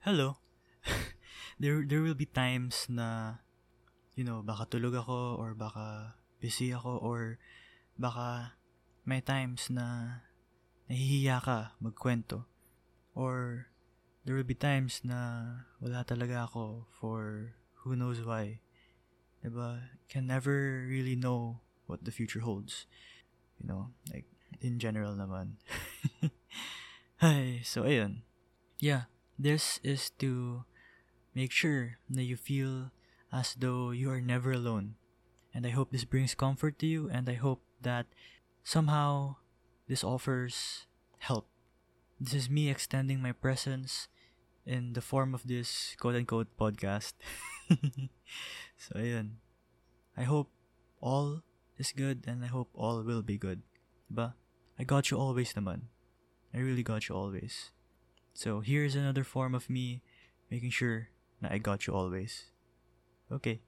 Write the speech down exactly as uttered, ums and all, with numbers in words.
hello. there there will be times na, you know, baka tulog ako or baka busy ako or baka may times na nahihiya ka magkwento. Or there will be times na wala talaga ako for who knows why. Diba? Can never really know what the future holds. You know, like, in general naman. Ay, so ayun. Yeah, this is to make sure that you feel as though you are never alone. And I hope this brings comfort to you, and I hope that somehow this offers help. This is me extending my presence in the form of this quote-unquote podcast. So, ayun. I hope all is good, and I hope all will be good. Diba? I got you always naman. I really got you always. So, here's another form of me making sure na I got you always. Okay,